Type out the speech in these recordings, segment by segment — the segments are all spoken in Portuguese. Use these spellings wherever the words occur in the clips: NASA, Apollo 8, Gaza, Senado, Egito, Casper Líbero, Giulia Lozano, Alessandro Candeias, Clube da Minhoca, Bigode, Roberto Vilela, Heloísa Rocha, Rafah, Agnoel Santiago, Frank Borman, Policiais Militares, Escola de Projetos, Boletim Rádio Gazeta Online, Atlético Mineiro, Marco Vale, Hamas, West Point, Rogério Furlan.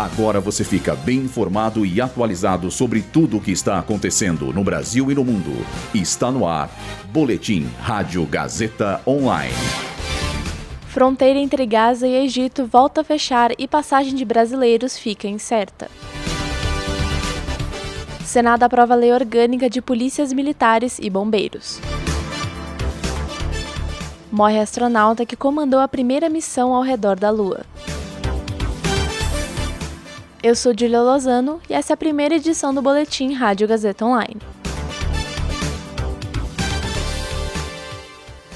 Agora você fica bem informado e atualizado sobre tudo o que está acontecendo no Brasil e no mundo. Está no ar, Boletim Rádio Gazeta Online. Fronteira entre Gaza e Egito volta a fechar e passagem de brasileiros fica incerta. Senado aprova lei orgânica de polícias militares e bombeiros. Morre astronauta que comandou a primeira missão ao redor da Lua. Eu sou Giulia Lozano e essa é a primeira edição do Boletim Rádio Gazeta Online.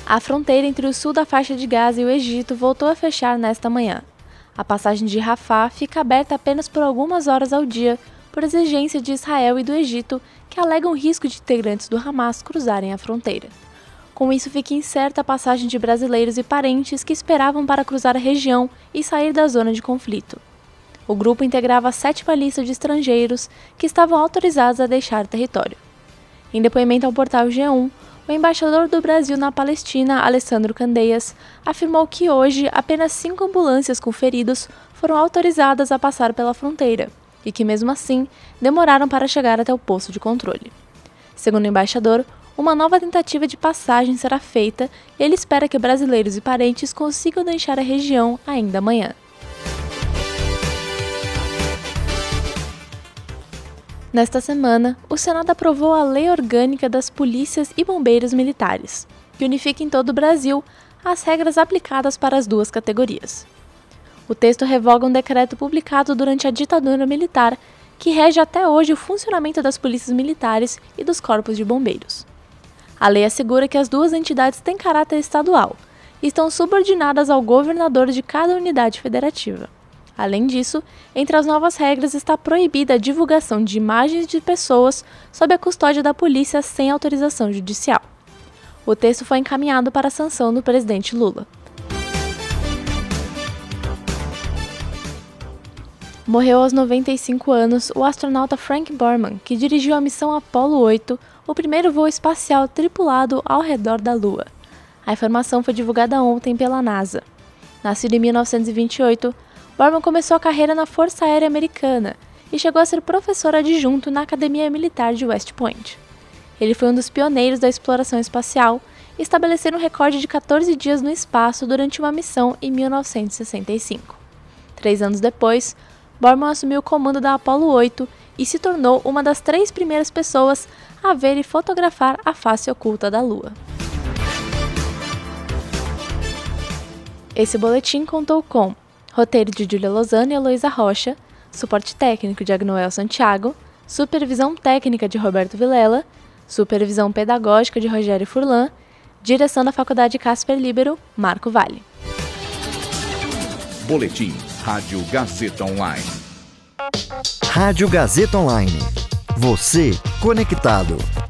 A fronteira entre o sul da faixa de Gaza e o Egito voltou a fechar nesta manhã. A passagem de Rafah fica aberta apenas por algumas horas ao dia, por exigência de Israel e do Egito, que alegam risco de integrantes do Hamas cruzarem a fronteira. Com isso, fica incerta a passagem de brasileiros e parentes que esperavam para cruzar a região e sair da zona de conflito. O grupo integrava a 7ª lista de estrangeiros que estavam autorizados a deixar o território. Em depoimento ao portal G1, o embaixador do Brasil na Palestina, Alessandro Candeias, afirmou que hoje apenas 5 ambulâncias com feridos foram autorizadas a passar pela fronteira e que, mesmo assim, demoraram para chegar até o posto de controle. Segundo o embaixador, uma nova tentativa de passagem será feita e ele espera que brasileiros e parentes consigam deixar a região ainda amanhã. Nesta semana, o Senado aprovou a Lei Orgânica das Polícias e Bombeiros Militares, que unifica em todo o Brasil as regras aplicadas para as duas categorias. O texto revoga um decreto publicado durante a ditadura militar que rege até hoje o funcionamento das polícias militares e dos corpos de bombeiros. A lei assegura que as duas entidades têm caráter estadual e estão subordinadas ao governador de cada unidade federativa. Além disso, entre as novas regras está proibida a divulgação de imagens de pessoas sob a custódia da polícia sem autorização judicial. O texto foi encaminhado para a sanção do presidente Lula. Morreu aos 95 anos o astronauta Frank Borman, que dirigiu a missão Apollo 8, o primeiro voo espacial tripulado ao redor da Lua. A informação foi divulgada ontem pela NASA. Nascido em 1928, Borman começou a carreira na Força Aérea Americana e chegou a ser professor adjunto na Academia Militar de West Point. Ele foi um dos pioneiros da exploração espacial, estabelecendo um recorde de 14 dias no espaço durante uma missão em 1965. 3 anos depois, Borman assumiu o comando da Apollo 8 e se tornou uma das 3 primeiras pessoas a ver e fotografar a face oculta da Lua. Esse boletim contou com roteiro de Giulia Lozano e Heloísa Rocha, suporte técnico de Agnoel Santiago, supervisão técnica de Roberto Vilela, supervisão pedagógica de Rogério Furlan, direção da Faculdade Casper Líbero, Marco Vale. Boletim Rádio Gazeta Online. Rádio Gazeta Online. Você conectado.